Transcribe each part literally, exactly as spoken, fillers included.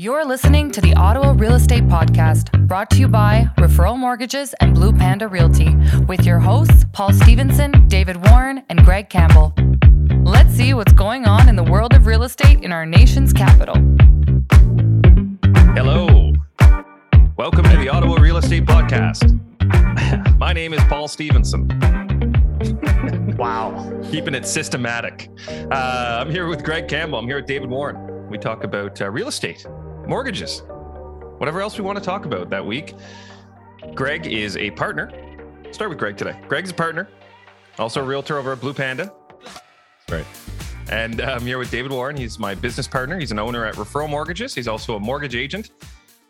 You're listening to the Ottawa Real Estate Podcast, brought to you by Referral Mortgages and Blue Panda Realty, with your hosts, Paul Stevenson, David Warren, and Greg Campbell. Let's see what's going on in the world of real estate in our nation's capital. Hello. Welcome to the Ottawa Real Estate Podcast. My name is Paul Stevenson. Wow. Keeping it systematic. Uh, I'm here with Greg Campbell. I'm here with David Warren. We talk about uh, real estate, mortgages, whatever else we want to talk about that week. Greg is a partner. Let's start with Greg today. Greg's a partner, also a realtor over at Blue Panda. Right. And uh, I'm here with David Warren. He's my business partner. He's an owner at Referral Mortgages. He's also a mortgage agent.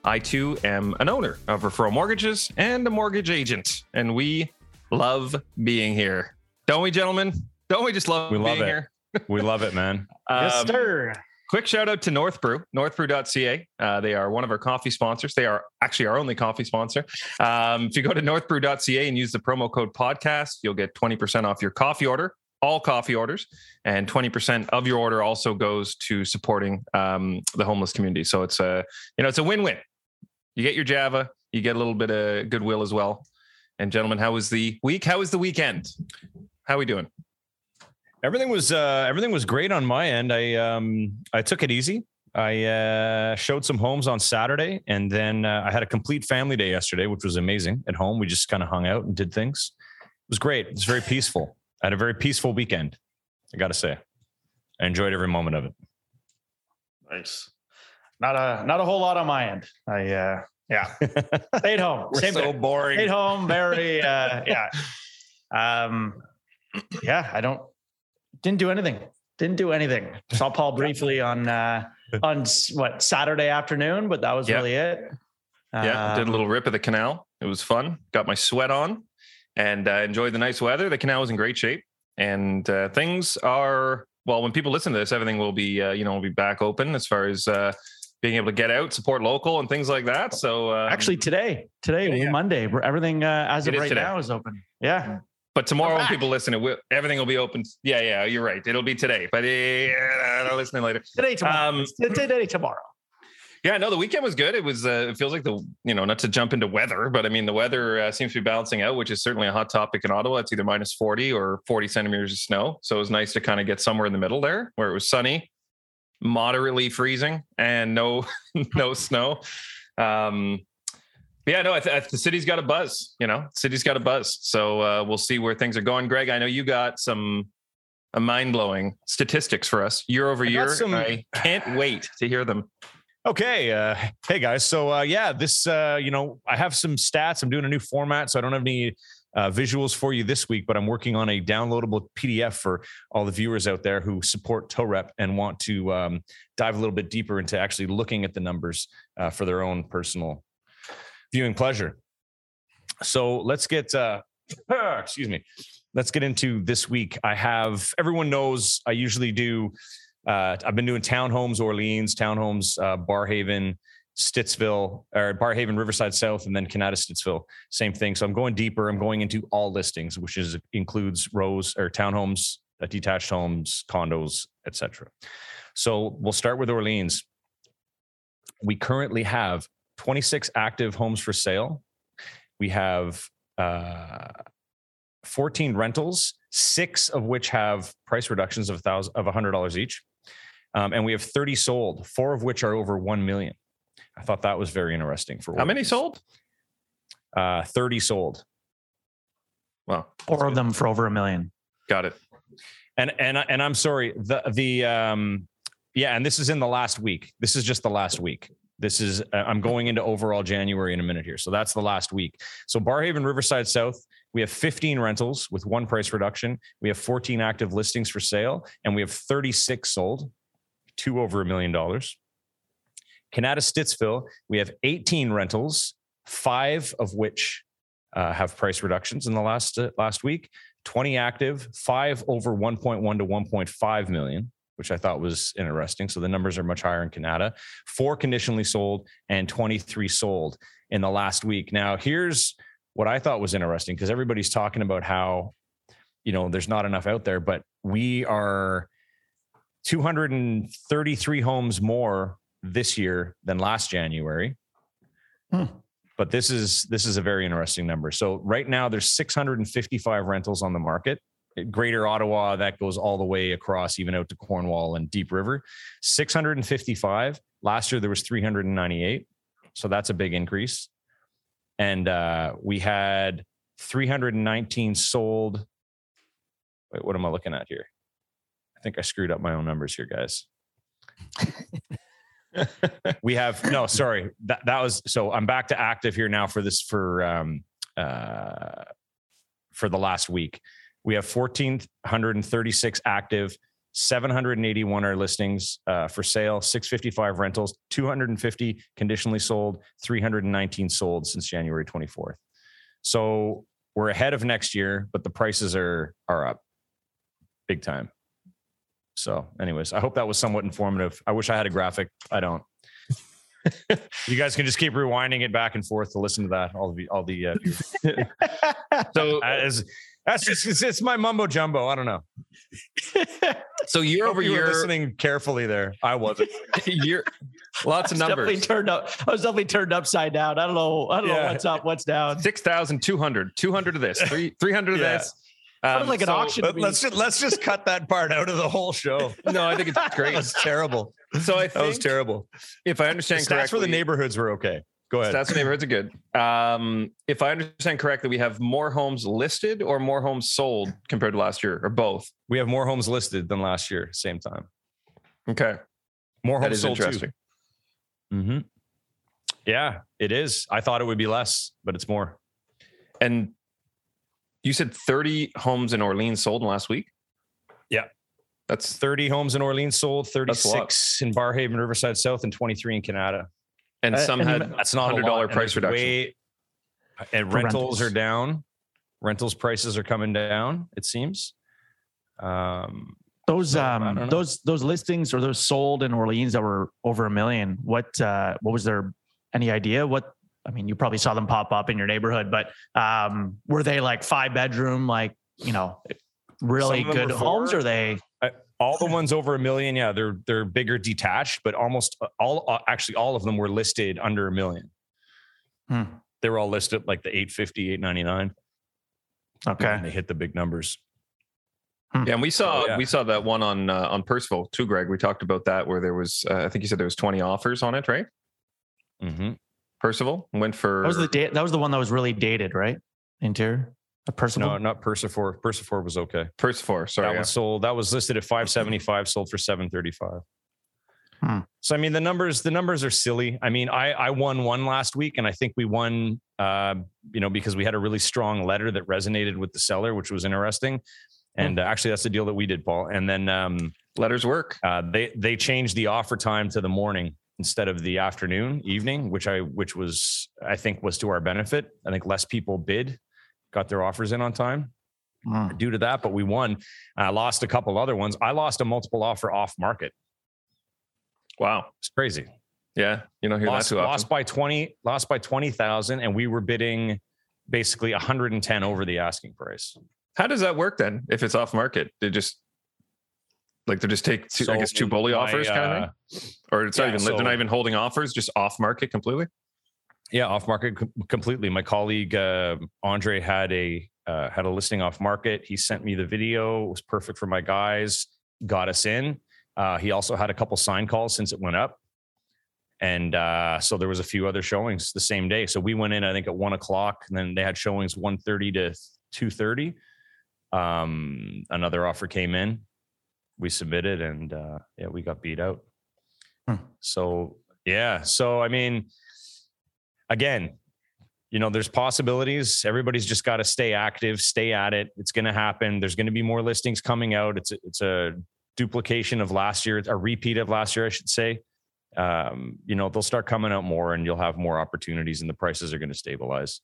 I too am an owner of Referral Mortgages and a mortgage agent. And we love being here. Don't we, gentlemen? Don't we just love we being love it. here? We love it, man. um, yes, sir. Quick shout out to Northbrew, northbrew dot c a. Uh, they are one of our coffee sponsors. They are actually our only coffee sponsor. Um, if you go to northbrew dot c a and use the promo code podcast, you'll get twenty percent off your coffee order, all coffee orders, and twenty percent of your order also goes to supporting um, the homeless community. So it's a, you know, it's a win-win. You get your Java, you get a little bit of goodwill as well. And gentlemen, how was the week? How was the weekend? How are we doing? Everything was uh, everything was great on my end. I um, I took it easy. I uh, showed some homes on Saturday, and then uh, I had a complete family day yesterday, which was amazing. At home, we just kind of hung out and did things. It was great. It was very peaceful. I had a very peaceful weekend, I got to say. I enjoyed every moment of it. Nice. Not a not a whole lot on my end. I uh, yeah, stayed home. We're Same so day. boring. Stayed home. Very uh, yeah. Um, yeah, I don't. Didn't do anything. Didn't do anything. Saw Paul briefly on, uh, on what, Saturday afternoon, but that was yeah. really it. Yeah. Um, did a little rip of the canal. It was fun. Got my sweat on and uh, enjoyed the nice weather. The canal was in great shape and uh, things are, well, when people listen to this, everything will be, uh, you know, will be back open as far as uh, being able to get out, support local and things like that. So um, actually today, today, yeah. Monday, where everything uh, as of right now is open. Yeah. But tomorrow when people listen, it will, everything will be open. Yeah, yeah, you're right. It'll be today, but uh, I'll listen later. Today, tomorrow. Um, today, tomorrow. Yeah, no, the weekend was good. It was, uh, it feels like the, you know, not to jump into weather, but I mean, the weather uh, seems to be balancing out, which is certainly a hot topic in Ottawa. It's either minus forty or forty centimeters of snow. So it was nice to kind of get somewhere in the middle there where it was sunny, moderately freezing and no, no snow. Um Yeah, no, I th- I th- the city's got a buzz, you know, city's got a buzz. So uh, we'll see where things are going. Greg, I know you got some uh, mind-blowing statistics for us year over I year. Some... I can't wait to hear them. Okay. Uh, hey, guys. So, uh, yeah, this, uh, you know, I have some stats. I'm doing a new format, so I don't have any uh, visuals for you this week, but I'm working on a downloadable P D F for all the viewers out there who support Torep and want to um, dive a little bit deeper into actually looking at the numbers uh, for their own personal viewing pleasure. So let's get, uh, excuse me, let's get into this week. I have, everyone knows I usually do, uh, I've been doing townhomes, Orleans, townhomes, uh, Barhaven, Stittsville, or Barhaven, Riverside South, and then Kanata, Stittsville, same thing. So I'm going deeper. I'm going into all listings, which is includes rows or townhomes, uh, detached homes, condos, et cetera. So we'll start with Orleans. We currently have twenty-six active homes for sale. We have uh, fourteen rentals, six of which have price reductions of one thousand dollars of one hundred dollars each. Um, and we have thirty sold, four of which are over one million dollars. I thought that was very interesting. For How many sold? Uh, thirty sold. Wow. Four of them for over a million. Got it. And and and I'm sorry, the, the um, yeah, and this is in the last week. This is just the last week. This is, I'm going into overall January in a minute here. So that's the last week. So Barhaven, Riverside South, we have fifteen rentals with one price reduction. We have fourteen active listings for sale and we have thirty-six sold, two over a million dollars. Kanata, Stittsville, we have eighteen rentals, five of which uh, have price reductions in the last, uh, last week, twenty active, five over one point one to one point five million. Which I thought was interesting. So the numbers are much higher in Kanata. Four conditionally sold and twenty-three sold in the last week. Now, here's what I thought was interesting because everybody's talking about how, you know, there's not enough out there, but we are two hundred thirty-three homes more this year than last January. Hmm. But this is this is a very interesting number. So right now there's six hundred fifty-five rentals on the market. Greater Ottawa, that goes all the way across, even out to Cornwall and Deep River. six hundred fifty-five. Last year there was three hundred ninety-eight. So that's a big increase. And uh, we had three hundred nineteen sold. Wait, what am I looking at here? I think I screwed up my own numbers here, guys. we have, no, sorry. That that was, so I'm back to active here now for this, for um, uh, for the last week. We have one thousand four hundred thirty-six active, seven hundred eighty-one are listings uh, for sale, six hundred fifty-five rentals, two hundred fifty conditionally sold, three hundred nineteen sold since January twenty-fourth. So we're ahead of next year, but the prices are are up big time. So anyways, I hope that was somewhat informative. I wish I had a graphic. I don't. You guys can just keep rewinding it back and forth to listen to that. All the, all the, uh, so as that's just, it's, it's my mumbo jumbo. I don't know. So year over year, listening carefully there. I wasn't. Year, lots of numbers. Definitely turned up. I was definitely turned upside down. I don't know. I don't yeah. know what's up, what's down. six thousand two hundred, two hundred of this, three, three hundred of yeah. this. Um, like an so, auction. Let, let's just, let's just cut that part out of the whole show. No, I think it's great. It's terrible. So I think that was terrible. If I understand correctly, stats for the neighborhoods were okay. Go ahead. Stats for the neighborhoods are good. Um, if I understand correctly, we have more homes listed or more homes sold compared to last year, or both. We have more homes listed than last year, same time. Okay. More homes sold too. Mm-hmm. Yeah, it is. I thought it would be less, but it's more. And you said thirty homes in Orleans sold in last week? Yeah. That's thirty homes in Orleans sold, thirty-six in Barhaven, Riverside South, and twenty-three in Kanata. And some uh, and had that's not one hundred dollars price and reduction. Way, and rentals, rentals are down. Rentals prices are coming down, it seems. Um, those um, those those listings or those sold in Orleans that were over a million, what uh, what was there, any idea what? I mean, you probably saw them pop up in your neighborhood, but um, were they like five bedroom, like, you know, really good homes? Or are they I, all the ones over a million? Yeah, they're they're bigger detached, but almost all, actually all of them were listed under a million. Hmm. They were all listed like the eight fifty, eight ninety-nine. Okay, and they hit the big numbers. Hmm. Yeah, and we saw oh, yeah. we saw that one on uh, on Percival too, Greg. We talked about that where there was uh, I think you said there was twenty offers on it, right? Mm-hmm. Percival went for... That was the da- That was the one that was really dated, right? Interior? A Percival? No, not Persephore. Persephore was okay. Persephore, sorry. That yeah. one sold. That was listed at five seventy-five, sold for seven thirty-five. Hmm. So, I mean, the numbers the numbers are silly. I mean, I, I won one last week, and I think we won, uh, you know, because we had a really strong letter that resonated with the seller, which was interesting. And hmm. uh, actually, that's the deal that we did, Paul. And then... Um, letters work. Uh, they they changed the offer time to the morning instead of the afternoon, evening, which I, which was, I think was to our benefit. I think less people bid, got their offers in on time mm. due to that, but we won. I lost a couple other ones. I lost a multiple offer off market. Wow. It's crazy. Yeah. You know, lost, lost by twenty, lost by twenty thousand. And we were bidding basically one hundred ten over the asking price. How does that work then? If it's off market, they just, Like they're just take, two, so I guess, two bully my, offers kind of uh, thing? Or it's yeah, not even, so, they're not even holding offers, just off market completely? Yeah, off market com- completely. My colleague, uh, Andre, had a uh, had a listing off market. He sent me the video. It was perfect for my guys. Got us in. Uh, he also had a couple sign calls since it went up. And uh, so there was a few other showings the same day. So we went in, I think, at one o'clock. And then they had showings one thirty to two thirty. Um, another offer came in. We submitted and uh, yeah, we got beat out. Hmm. So, yeah. So, I mean, again, you know, there's possibilities. Everybody's just got to stay active, stay at it. It's going to happen. There's going to be more listings coming out. It's a, it's a duplication of last year, a repeat of last year, I should say. Um, you know, they'll start coming out more and you'll have more opportunities and the prices are going to stabilize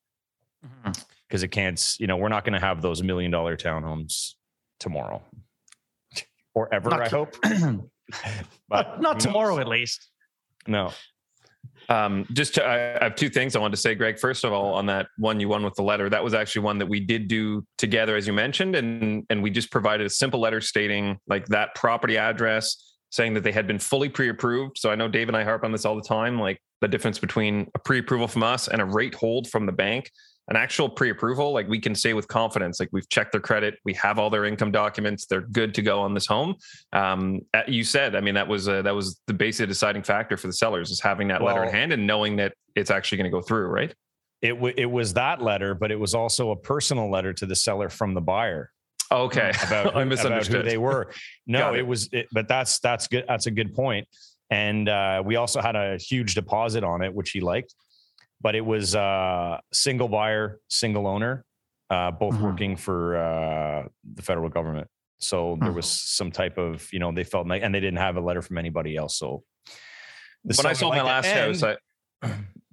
because mm-hmm. it can't, you know, we're not going to have those million dollar townhomes tomorrow. Or ever, not I to- hope. But not tomorrow, at least. No. Um, just to, I, I have two things I wanted to say, Greg. First of all, on that one you won with the letter, that was actually one that we did do together, as you mentioned, and and we just provided a simple letter stating like that property address, saying that they had been fully pre-approved. So I know Dave and I harp on this all the time, like the difference between a pre-approval from us and a rate hold from the bank. An actual pre-approval, like we can say with confidence, like we've checked their credit, we have all their income documents, they're good to go on this home. Um, you said, I mean, that was uh, that was the basic deciding factor for the sellers, is having that well, letter in hand and knowing that it's actually going to go through, right? It w- it was that letter, but it was also a personal letter to the seller from the buyer. Okay, about who, I misunderstood about who they were. No, it. it was, it, but that's that's good. That's a good point. And uh, we also had a huge deposit on it, which he liked. But it was a uh, single buyer, single owner, uh, both mm-hmm. working for uh, the federal government. So mm-hmm. there was some type of, you know, they felt like, and they didn't have a letter from anybody else. So when I sold my last house, I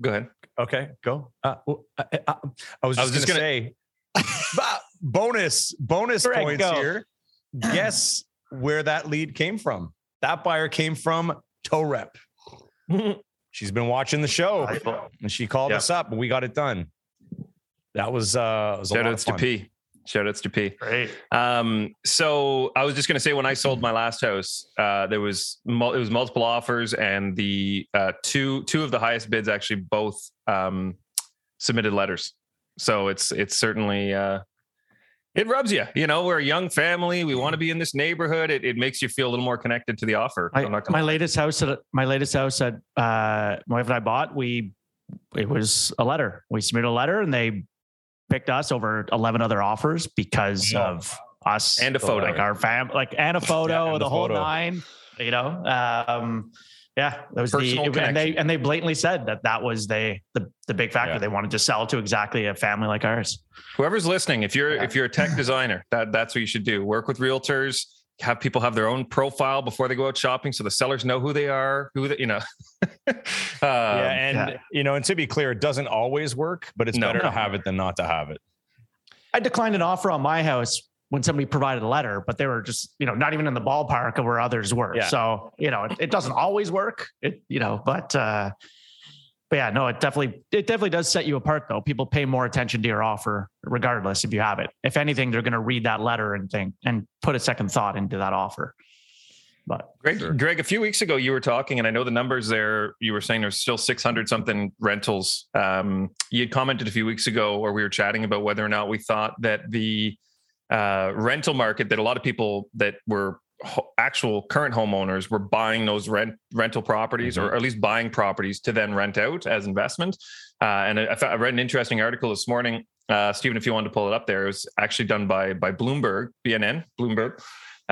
go ahead. Okay, go. Uh, well, I, I, I was just, just going to say, bonus, bonus Greg, points go. Here. Guess where that lead came from. That buyer came from Torep. She's been watching the show and she called yep. us up and we got it done. That was, uh, was shout outs to P. Shout outs to P. Great. Um, so I was just going to say, when I sold my last house, uh, there was, mul- it was multiple offers, and the, uh, two, two of the highest bids actually both, um, submitted letters. So it's, it's certainly, uh, it rubs you, you know, we're a young family. We want to be in this neighborhood. It it makes you feel a little more connected to the offer. I, I'm not gonna... My latest house, at, my latest house that uh, my wife and I bought, we, it was a letter. We submitted a letter and they picked us over eleven other offers because yeah. of us. And a photo. Like our family, like, and a photo, yeah, and the, the whole photo. nine, you know? Um, yeah, that was Personal the, it, and they, and they blatantly said that that was they, the, the big factor. Yeah. They wanted to sell to exactly a family like ours. Whoever's listening, if you're, yeah. if you're a tech designer, that that's what you should do. Work with realtors, have people have their own profile before they go out shopping, so the sellers know who they are, who they, you know, um, yeah. And, yeah. you know, and to be clear, it doesn't always work, but it's no, better no. to have it than not to have it. I declined an offer on my house when somebody provided a letter, but they were just, you know, not even in the ballpark of where others were. Yeah. So, you know, it, it doesn't always work, it, you know, but, uh, but yeah, no, it definitely, it definitely does set you apart though. People pay more attention to your offer regardless if you have it. If anything, they're going to read that letter and think, and put a second thought into that offer. But Greg, sure. Greg, a few weeks ago you were talking, and I know the numbers there, you were saying there's still six hundred something rentals. Um, you had commented a few weeks ago, or we were chatting about whether or not we thought that the, Uh, rental market, that a lot of people that were ho- actual current homeowners were buying those rent rental properties, mm-hmm. or at least buying properties to then rent out as investment. Uh, and I, I read an interesting article this morning, uh, Stephen, if you wanted to pull it up there, it was actually done by, by Bloomberg, B N N, Bloomberg.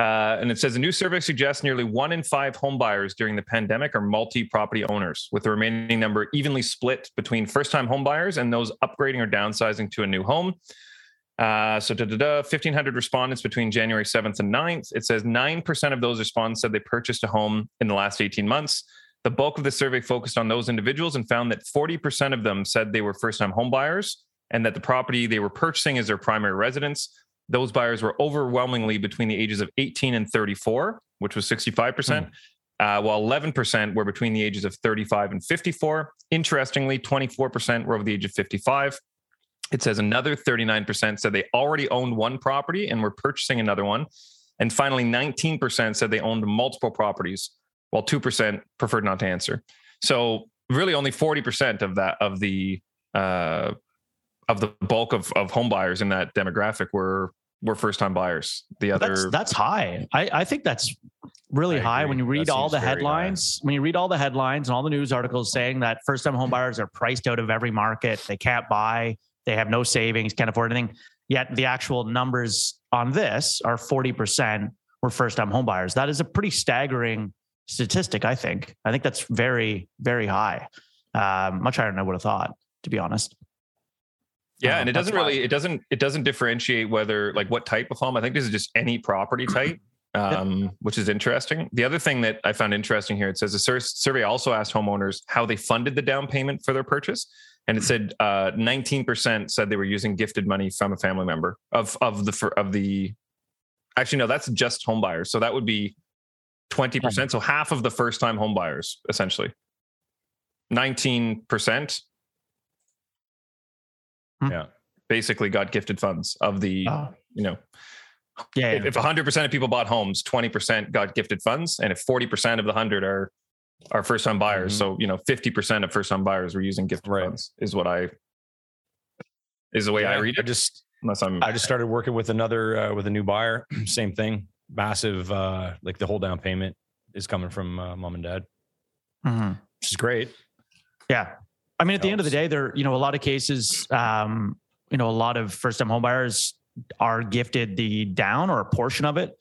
Uh, and it says a new survey suggests nearly one in five home buyers during the pandemic are multi-property owners, with the remaining number evenly split between first-time home buyers and those upgrading or downsizing to a new home. Uh, so da, da, da, fifteen hundred respondents between January seventh and ninth. It says nine percent of those respondents said they purchased a home in the last eighteen months. The bulk of the survey focused on those individuals and found that forty percent of them said they were first-time homebuyers and that the property they were purchasing is their primary residence. Those buyers were overwhelmingly between the ages of eighteen and thirty-four, which was sixty-five percent, hmm. uh, while eleven percent were between the ages of thirty-five and fifty-four. Interestingly, twenty-four percent were over the age of fifty-five. It says another thirty-nine percent said they already owned one property and were purchasing another one. And finally, nineteen percent said they owned multiple properties, while two percent preferred not to answer. So really only forty percent of that, of the, uh, of the bulk of, of home buyers in that demographic were, were first-time buyers. The other, that's, that's high. I, I think that's really high when you read all the headlines, when you read all the headlines and all the news articles saying that first-time home buyers are priced out of every market. They can't buy. They have no savings, can't afford anything. Yet the actual numbers on this are forty percent were first-time homebuyers. That is a pretty staggering statistic, I think. I think that's very, very high. Um, much higher than I would have thought, to be honest. Yeah, um, and it doesn't really, it doesn't, it doesn't differentiate whether, like, what type of home. I think this is just any property type, um, which is interesting. The other thing that I found interesting here, it says the survey also asked homeowners how they funded the down payment for their purchase. And it said uh, nineteen percent said they were using gifted money from a family member of of the of the. Actually, no, that's just home buyers. So that would be twenty percent. So half of the first time home buyers, essentially. nineteen percent. Yeah, basically got gifted funds of the, oh. you know, Yeah. If one hundred percent of people bought homes, twenty percent got gifted funds. And if forty percent of the one hundred are, are first-time buyers, mm-hmm. so, you know, fifty percent of first-time buyers were using gifted right. funds is what I, is the way yeah, I read it. I just, unless I'm, I just started working with another, uh, with a new buyer. Same thing. Massive, uh, like the whole down payment is coming from uh, mom and dad, mm-hmm. which is great. Yeah. I mean, at the end of the day, there, you know, a lot of cases, um, you know, a lot of first-time homebuyers are gifted the down or a portion of it.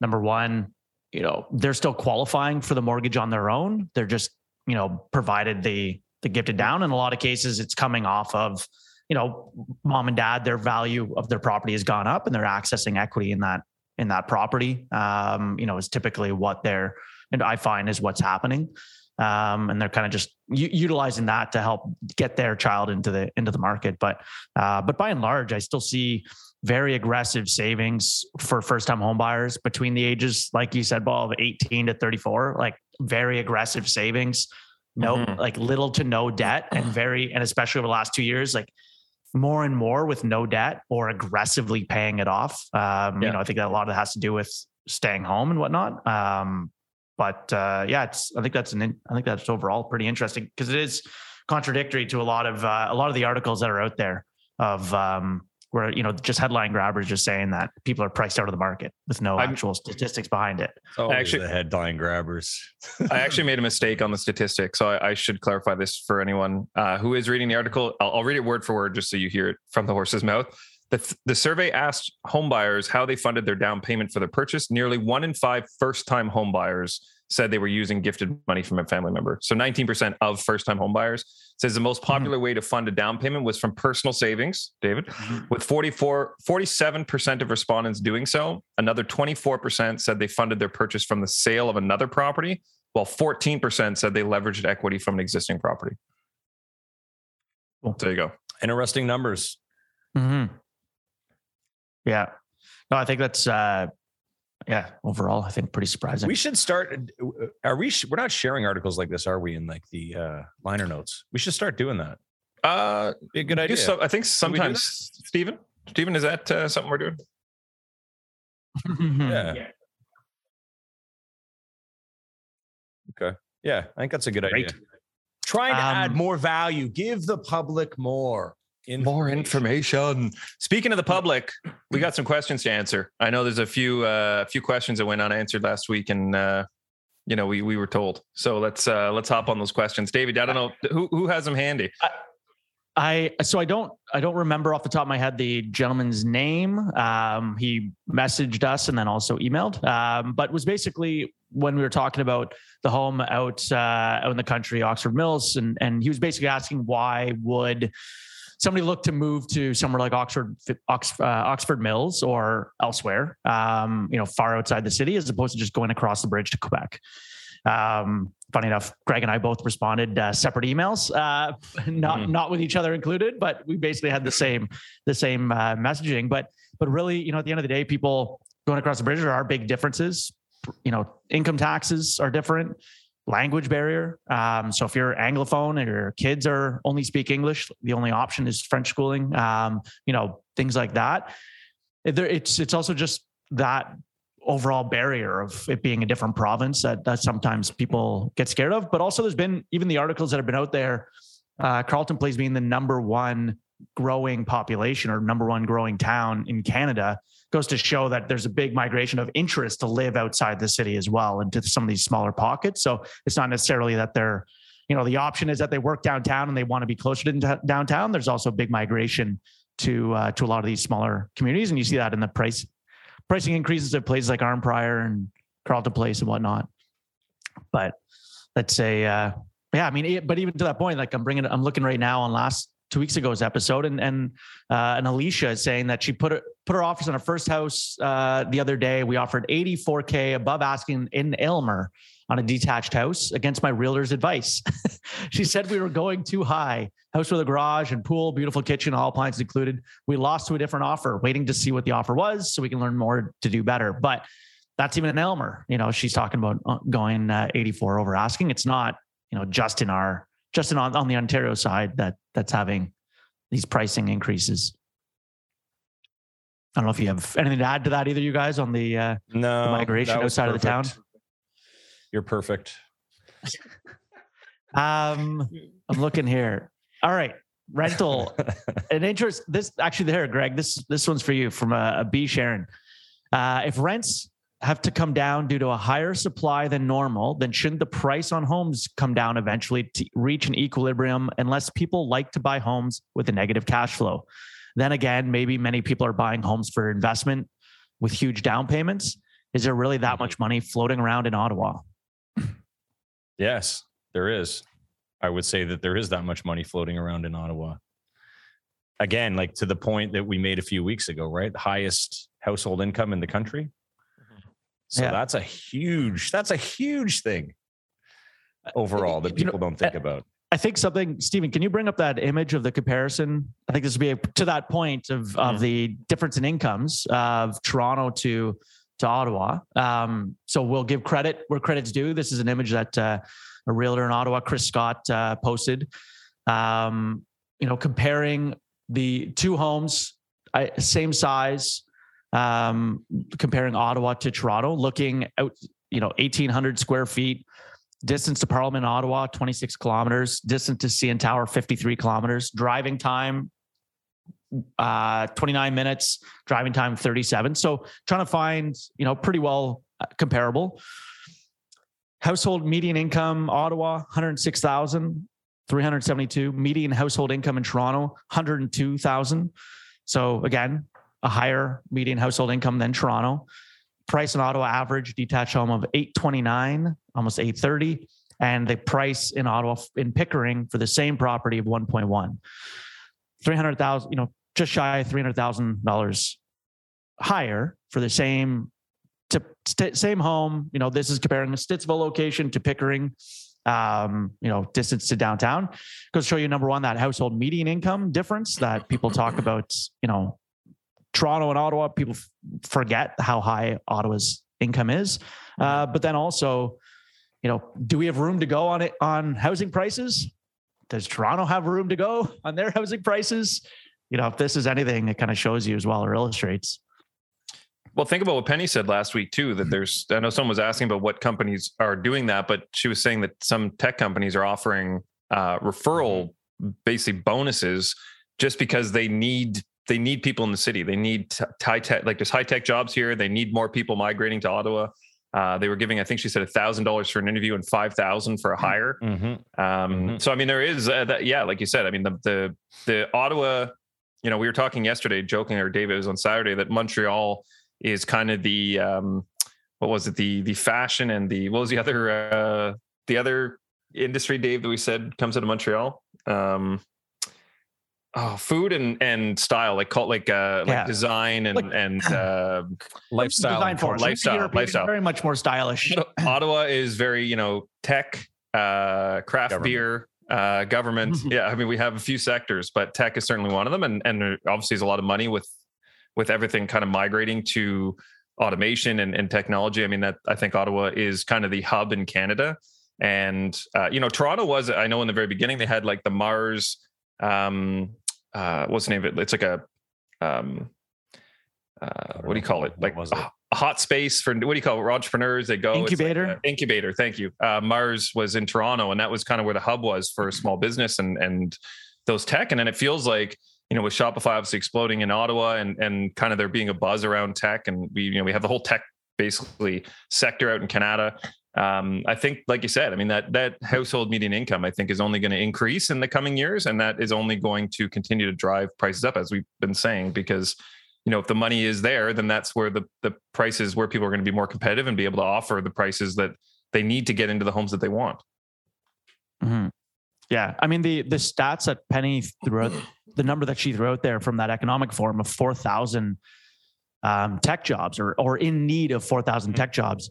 Number one, you know, they're still qualifying for the mortgage on their own. They're just, you know, provided the, the gifted down. In a lot of cases, it's coming off of, you know, mom and dad, their value of their property has gone up and they're accessing equity in that, in that property. Um, you know, is typically what they're, and I find is what's happening. Um, and they're kind of just u- utilizing that to help get their child into the, into the market. But, uh, but by and large, I still see very aggressive savings for first-time home buyers between the ages, like you said, Paul, of eighteen to thirty-four, like very aggressive savings, no, mm-hmm. like little to no debt, and very, and especially over the last two years, like more and more with no debt or aggressively paying it off. Um, yeah. You know, I think that a lot of that has to do with staying home and whatnot. Um, But uh, yeah, it's. I think that's an. I think that's overall pretty interesting because it is contradictory to a lot of uh, a lot of the articles that are out there of um, where you know just headline grabbers just saying that people are priced out of the market with no I'm, actual statistics behind it. Oh, actually, the headline grabbers. I actually made a mistake on the statistic, so I, I should clarify this for anyone uh, who is reading the article. I'll, I'll read it word for word just so you hear it from the horse's mouth. The, th- the survey asked homebuyers how they funded their down payment for their purchase. Nearly one in five first-time homebuyers said they were using gifted money from a family member. So nineteen percent of first-time homebuyers says the most popular mm-hmm. way to fund a down payment was from personal savings, David, mm-hmm. with forty-four, forty-seven percent of respondents doing so. Another twenty-four percent said they funded their purchase from the sale of another property, while fourteen percent said they leveraged equity from an existing property. Cool. There you go. Interesting numbers. Mm-hmm. Yeah. No, I think that's, uh, yeah, overall, I think pretty surprising. We should start, are we, we're not sharing articles like this, are we, in like the uh, liner notes? We should start doing that. Uh, Be a good idea. So, I think sometimes, Stephen, Stephen, is that uh, something we're doing? yeah. yeah. Okay. Yeah, I think that's a good Great. idea. Trying to um, add more value, give the public more. Information. More information. Speaking of the public, we got some questions to answer. I know there's a few uh, few questions that went unanswered last week, and uh, you know we we were told. So let's uh, let's hop on those questions, David. I don't know who who has them handy. I, I so I don't I don't remember off the top of my head the gentleman's name. Um, he messaged us and then also emailed, um, but was basically when we were talking about the home out, uh, out in the country, Oxford Mills, and and he was basically asking why would somebody looked to move to somewhere like Oxford, Oxford, uh, Oxford Mills or elsewhere, um, you know, far outside the city, as opposed to just going across the bridge to Quebec. Um, funny enough, Greg and I both responded uh, separate emails, uh, not mm-hmm. not with each other included, but we basically had the same the same uh, messaging. But but really, you know, at the end of the day, people going across the bridge, there are big differences. You know, income taxes are different. Language barrier. Um, so if you're Anglophone and your kids are only speak English, the only option is French schooling. Um, you know, things like that. It's it's also just that overall barrier of it being a different province that that sometimes people get scared of. But also, there's been even the articles that have been out there. Uh, Carleton Place being the number one growing population or number one growing town in Canada goes to show that there's a big migration of interest to live outside the city as well into some of these smaller pockets. So it's not necessarily that they're, you know, the option is that they work downtown and they want to be closer to downtown. There's also a big migration to uh, to a lot of these smaller communities. And you see that in the price pricing increases at places like Armprior and Carleton Place and whatnot. But let's say, uh, yeah, I mean, it, but even to that point, like I'm bringing, I'm looking right now on last two weeks ago's episode. And, and, uh, and Alicia is saying that she put her, put her offers on her first house, uh, the other day. We offered eighty-four K above asking in Aylmer on a detached house against my realtor's advice. She said we were going too high. House with a garage and pool, beautiful kitchen, all appliances included. We lost to a different offer, waiting to see what the offer was so we can learn more to do better. But that's even in Aylmer, you know, she's talking about going uh, eighty-four over asking. It's not, you know, just in our, just in, on, on the Ontario side that that's having these pricing increases. I don't know if you have anything to add to that either, you guys, on the, uh, no, the migration outside perfect. of the town. You're perfect. um, I'm looking here. All right. Rental an interest. This actually there, Greg, this, this one's for you from a, a B Sharon. Uh, if rents have to come down due to a higher supply than normal, then shouldn't the price on homes come down eventually to reach an equilibrium, unless people like to buy homes with a negative cash flow? Then again, maybe many people are buying homes for investment with huge down payments. Is there really that much money floating around in Ottawa? Yes, there is. I would say that there is that much money floating around in Ottawa. Again, like to the point that we made a few weeks ago, right? The highest household income in the country. So yeah. that's a huge, that's a huge thing overall that people you know, don't think I, about. I think something, Stephen, can you bring up that image of the comparison? I think this would be a, to that point of, mm-hmm. of the difference in incomes of Toronto to, to Ottawa. Um, so we'll give credit where credit's due. This is an image that uh, a realtor in Ottawa, Chris Scott, uh, posted, um, you know, comparing the two homes, I, same size, um, comparing Ottawa to Toronto, looking out, you know, eighteen hundred square feet, distance to Parliament, Ottawa, twenty-six kilometers, distance to C N Tower, fifty-three kilometers, driving time, uh, twenty-nine minutes, driving time, thirty-seven. So trying to find, you know, pretty well comparable. Household median income, Ottawa, one hundred six thousand three hundred seventy-two, median household income in Toronto, one hundred two thousand. So again, a higher median household income than Toronto. Price in Ottawa average detached home of eight twenty-nine, almost eight thirty, and the price in Ottawa in Pickering for the same property of one point one. three hundred thousand, you know, just shy of three hundred thousand dollars higher for the same to st- same home. You know, this is comparing the Stittsville location to Pickering, um, you know, distance to downtown. Goes to show you, number one, that household median income difference that people talk about, you know, Toronto and Ottawa, people f- forget how high Ottawa's income is. Uh, but then also, you know, do we have room to go on it on housing prices? Does Toronto have room to go on their housing prices? You know, if this is anything, it kind of shows you as well, or illustrates. Well, think about what Penny said last week too, that there's, I know someone was asking about what companies are doing that, but she was saying that some tech companies are offering uh, referral, basically bonuses, just because they need They need people in the city. They need t- high tech, like there's high tech jobs here. They need more people migrating to Ottawa. Uh, they were giving, I think she said a thousand dollars for an interview and five thousand for a hire. Mm-hmm. Um, mm-hmm. So, I mean, there is uh, that, yeah, like you said, I mean, the, the, the Ottawa, you know, we were talking yesterday, joking, or David, it was on Saturday, that Montreal is kind of the, um, what was it? The, the fashion and the, what was the other, uh, the other industry, Dave, that we said comes out of Montreal. Um, Oh, food and, and style, like called like uh yeah. like design and like, and uh, lifestyle, design for lifestyle, lifestyle, very much more stylish. So Ottawa is very, you know, tech, uh, craft government. beer, uh, government. yeah, I mean, we have a few sectors, but tech is certainly one of them, and and there obviously is a lot of money with with everything kind of migrating to automation and, and technology. I mean, that I think Ottawa is kind of the hub in Canada, and uh, you know, Toronto was. I know in the very beginning they had like the Mars. Um, Uh, what's the name of it? It's like a, um, uh, what do you call it? Like a, a hot space for, what do you call it? Entrepreneurs, they go. Incubator. Like incubator. Thank you. Uh, Mars was in Toronto, and that was kind of where the hub was for small business and, and those tech. And then it feels like, you know, with Shopify obviously exploding in Ottawa and, and kind of there being a buzz around tech, and we, you know, we have the whole tech basically sector out in Kanata. Um, I think, like you said, I mean, that, that household median income, I think, is only going to increase in the coming years. And that is only going to continue to drive prices up, as we've been saying, because, you know, if the money is there, then that's where the, the prices, where people are going to be more competitive and be able to offer the prices that they need to get into the homes that they want. Mm-hmm. Yeah. I mean, the, the stats that Penny threw out, the number that she threw out there from that economic forum of four thousand, um, tech jobs or, or in need of four thousand tech jobs.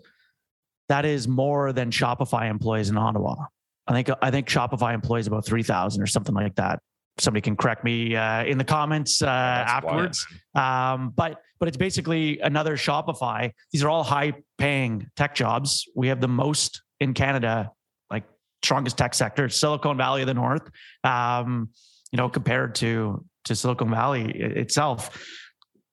That is more than Shopify employees in Ottawa. I think I think Shopify employs about three thousand or something like that. Somebody can correct me uh, in the comments uh, afterwards. Um, but but it's basically another Shopify. These are all high-paying tech jobs. We have the most in Canada, like strongest tech sector, Silicon Valley of the North. Um, you know, compared to to Silicon Valley itself.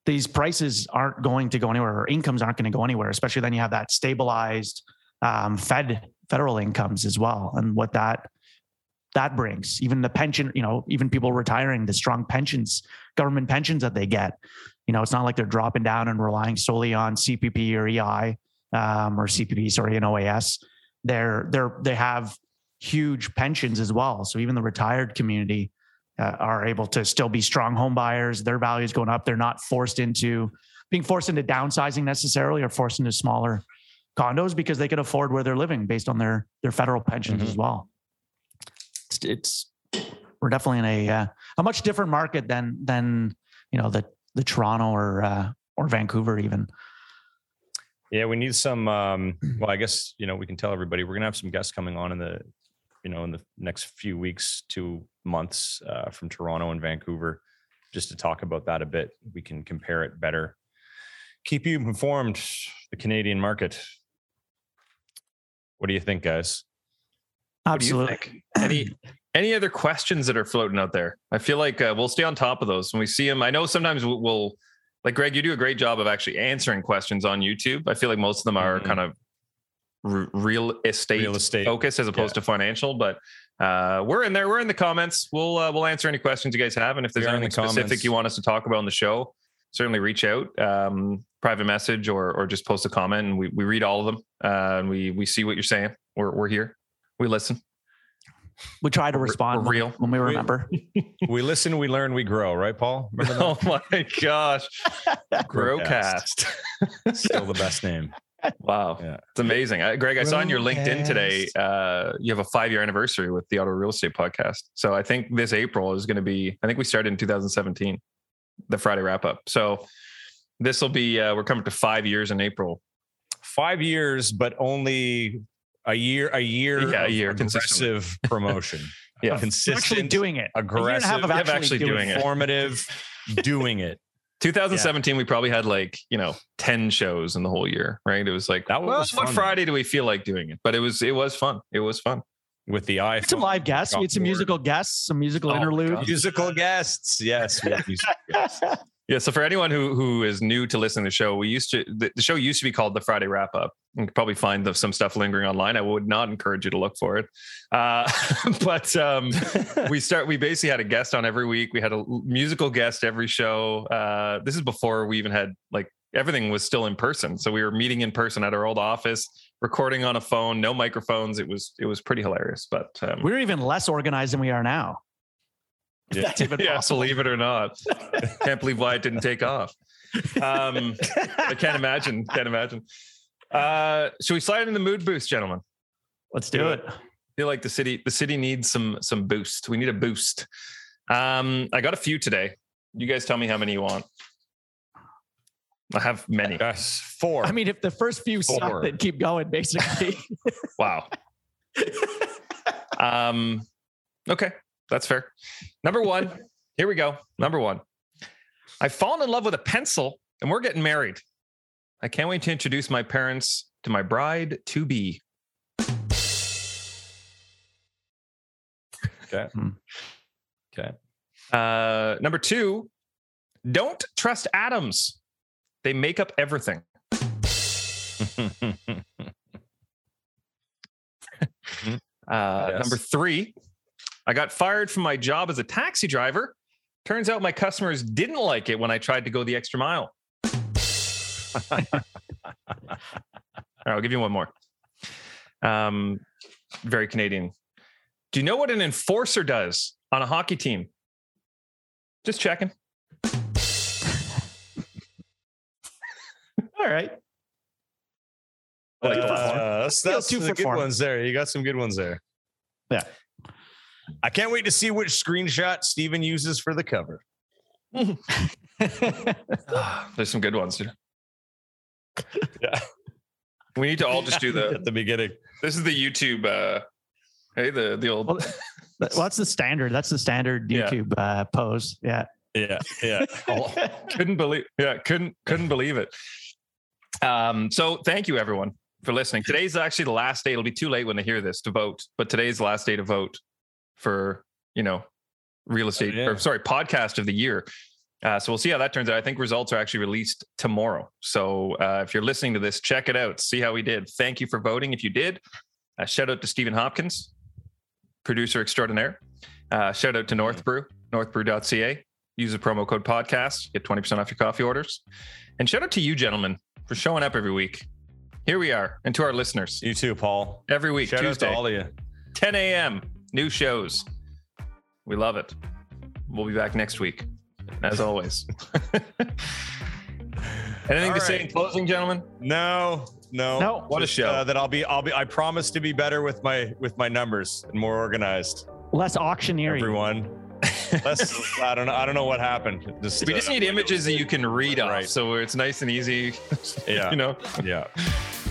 these prices aren't going to go anywhere, or incomes aren't going to go anywhere, especially then you have that stabilized um, Fed federal incomes as well. And what that, that brings, even the pension, you know, even people retiring, the strong pensions, government pensions that they get, you know, it's not like they're dropping down and relying solely on C P P or E I um, or C P P, sorry, and O A S. They're, they're, they have huge pensions as well. So even the retired community Uh, are able to still be strong home buyers. Their value is going up. They're not forced into being forced into downsizing necessarily, or forced into smaller condos, because they can afford where they're living based on their, their federal pensions mm-hmm. as well. It's, it's, we're definitely in a, uh, a much different market than, than, you know, the, the Toronto or, uh, or Vancouver even. Yeah. We need some, um, well, I guess, you know, we can tell everybody we're going to have some guests coming on in the, you know, in the next few weeks to months uh, from Toronto and Vancouver, just to talk about that a bit. We can compare it better. Keep you informed, the Canadian market. What do you think, guys? Absolutely. What do you think? Any, any other questions that are floating out there? I feel like uh, we'll stay on top of those when we see them. I know sometimes we'll, we'll, like Greg, you do a great job of actually answering questions on YouTube. I feel like most of them are mm-hmm. kind of real estate, real estate focus as opposed yeah. to financial, but uh, we're in there. We're in the comments. We'll, uh, we'll answer any questions you guys have. And if there's anything specific you want us to talk about on the show, certainly reach out, um, private message, or, or just post a comment, and we, we read all of them. Uh, and we, we see what you're saying. We're, we're here. We listen. We try to respond real when we remember. We, we listen, we learn, we grow, right, Paul? Oh my gosh. Growcast. Still the best name. Wow. Yeah. It's amazing. I, Greg, I Growcast. saw on your LinkedIn today, uh, you have a five-year anniversary with the Ottawa Real Estate Podcast. So I think this April is going to be, I think we started in two thousand seventeen, the Friday Wrap Up. So this will be, uh, we're coming to five years in April. Five years, but only a year, a year, yeah, a year aggressive promotion. yeah. Consistent. Actually doing it. Aggressive. A year and a half of actually doing it. Informative. Doing it. twenty seventeen, yeah. We probably had like, you know, ten shows in the whole year, right? It was like, that well, was what fun. Friday do we feel like doing it? But it was, it was fun. It was fun. With the iPhone. Some live guests. We had some musical guests, some musical oh, interludes. Musical guests. Yes. We had musical guests. Yeah. So for anyone who, who is new to listening to the show, we used to, the, the show used to be called the Friday Wrap Up. You can probably find the, some stuff lingering online. I would not encourage you to look for it. Uh, but um, we start, we basically had a guest on every week. We had a musical guest every show. Uh, this is before we even had, like, everything was still in person. So we were meeting in person at our old office, recording on a phone, no microphones. It was, it was pretty hilarious, but um, we were even less organized than we are now. Yeah. That's even yeah, believe it or not. Can't believe why it didn't take off. Um, I can't imagine. Can't imagine. Uh, should we slide in the mood boost, gentlemen? Let's do yeah. it. I feel like the city, the city needs some, some boost. We need a boost. Um, I got a few today. You guys tell me how many you want. I have many. Yes, four. I mean, if the first few four. suck, then keep going, basically. Wow. um, okay. That's fair. Number one, here we go. Number one, I've fallen in love with a pencil and we're getting married. I can't wait to introduce my parents to my bride to be. Okay. Okay. Uh, number two, don't trust atoms. They make up everything. uh, yes. Number three, I got fired from my job as a taxi driver. Turns out my customers didn't like it when I tried to go the extra mile. All right, I'll give you one more. Um, very Canadian. Do you know what an enforcer does on a hockey team? Just checking. All right. I like uh, that's that's two good form. ones there. You got some good ones there. Yeah. I can't wait to see which screenshot Steven uses for the cover. There's some good ones. Yeah. We need to all just do the at the beginning. This is the YouTube uh hey the the old well, that's the standard. That's the standard YouTube yeah. uh pose. Yeah. Yeah. Yeah. Oh, couldn't believe yeah, couldn't couldn't believe it. Um so thank you everyone for listening. Today's actually the last day. It'll be too late when they hear this to vote, but today's the last day to vote for, you know, real estate, oh, yeah. or sorry, podcast of the year. Uh, so we'll see how that turns out. I think results are actually released tomorrow. So uh, if you're listening to this, check it out. See how we did. Thank you for voting if you did. Uh, shout out to Stephen Hopkins, producer extraordinaire. Uh, shout out to Northbrew, northbrew dot c a. Use the promo code podcast. Get twenty percent off your coffee orders. And shout out to you, gentlemen, for showing up every week. Here we are. And to our listeners. You too, Paul. Every week, shout Tuesday. Shout out to all of you. ten a.m. New shows. We love it. We'll be back next week. As always. Anything All to right. say in closing, gentlemen? No, no, no. What Just, a show uh, that I'll be, I'll be, I promise to be better with my, with my numbers and more organized. Less auctioneering. Everyone. Less, I don't know. I don't know what happened. Just, we just uh, need images that you can read off. Right. So it's nice and easy. Yeah. You know? Yeah.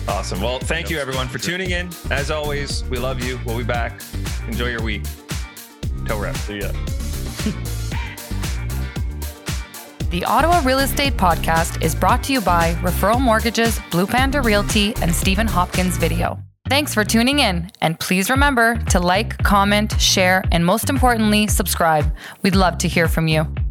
Awesome. Well, thank you everyone for tuning in. As always, we love you. We'll be back. Enjoy your week. Torep. See ya. The Ottawa Real Estate Podcast is brought to you by Referral Mortgages, Blue Panda Realty, and Stephen Hopkins Video. Thanks for tuning in, and please remember to like, comment, share, and most importantly, subscribe. We'd love to hear from you.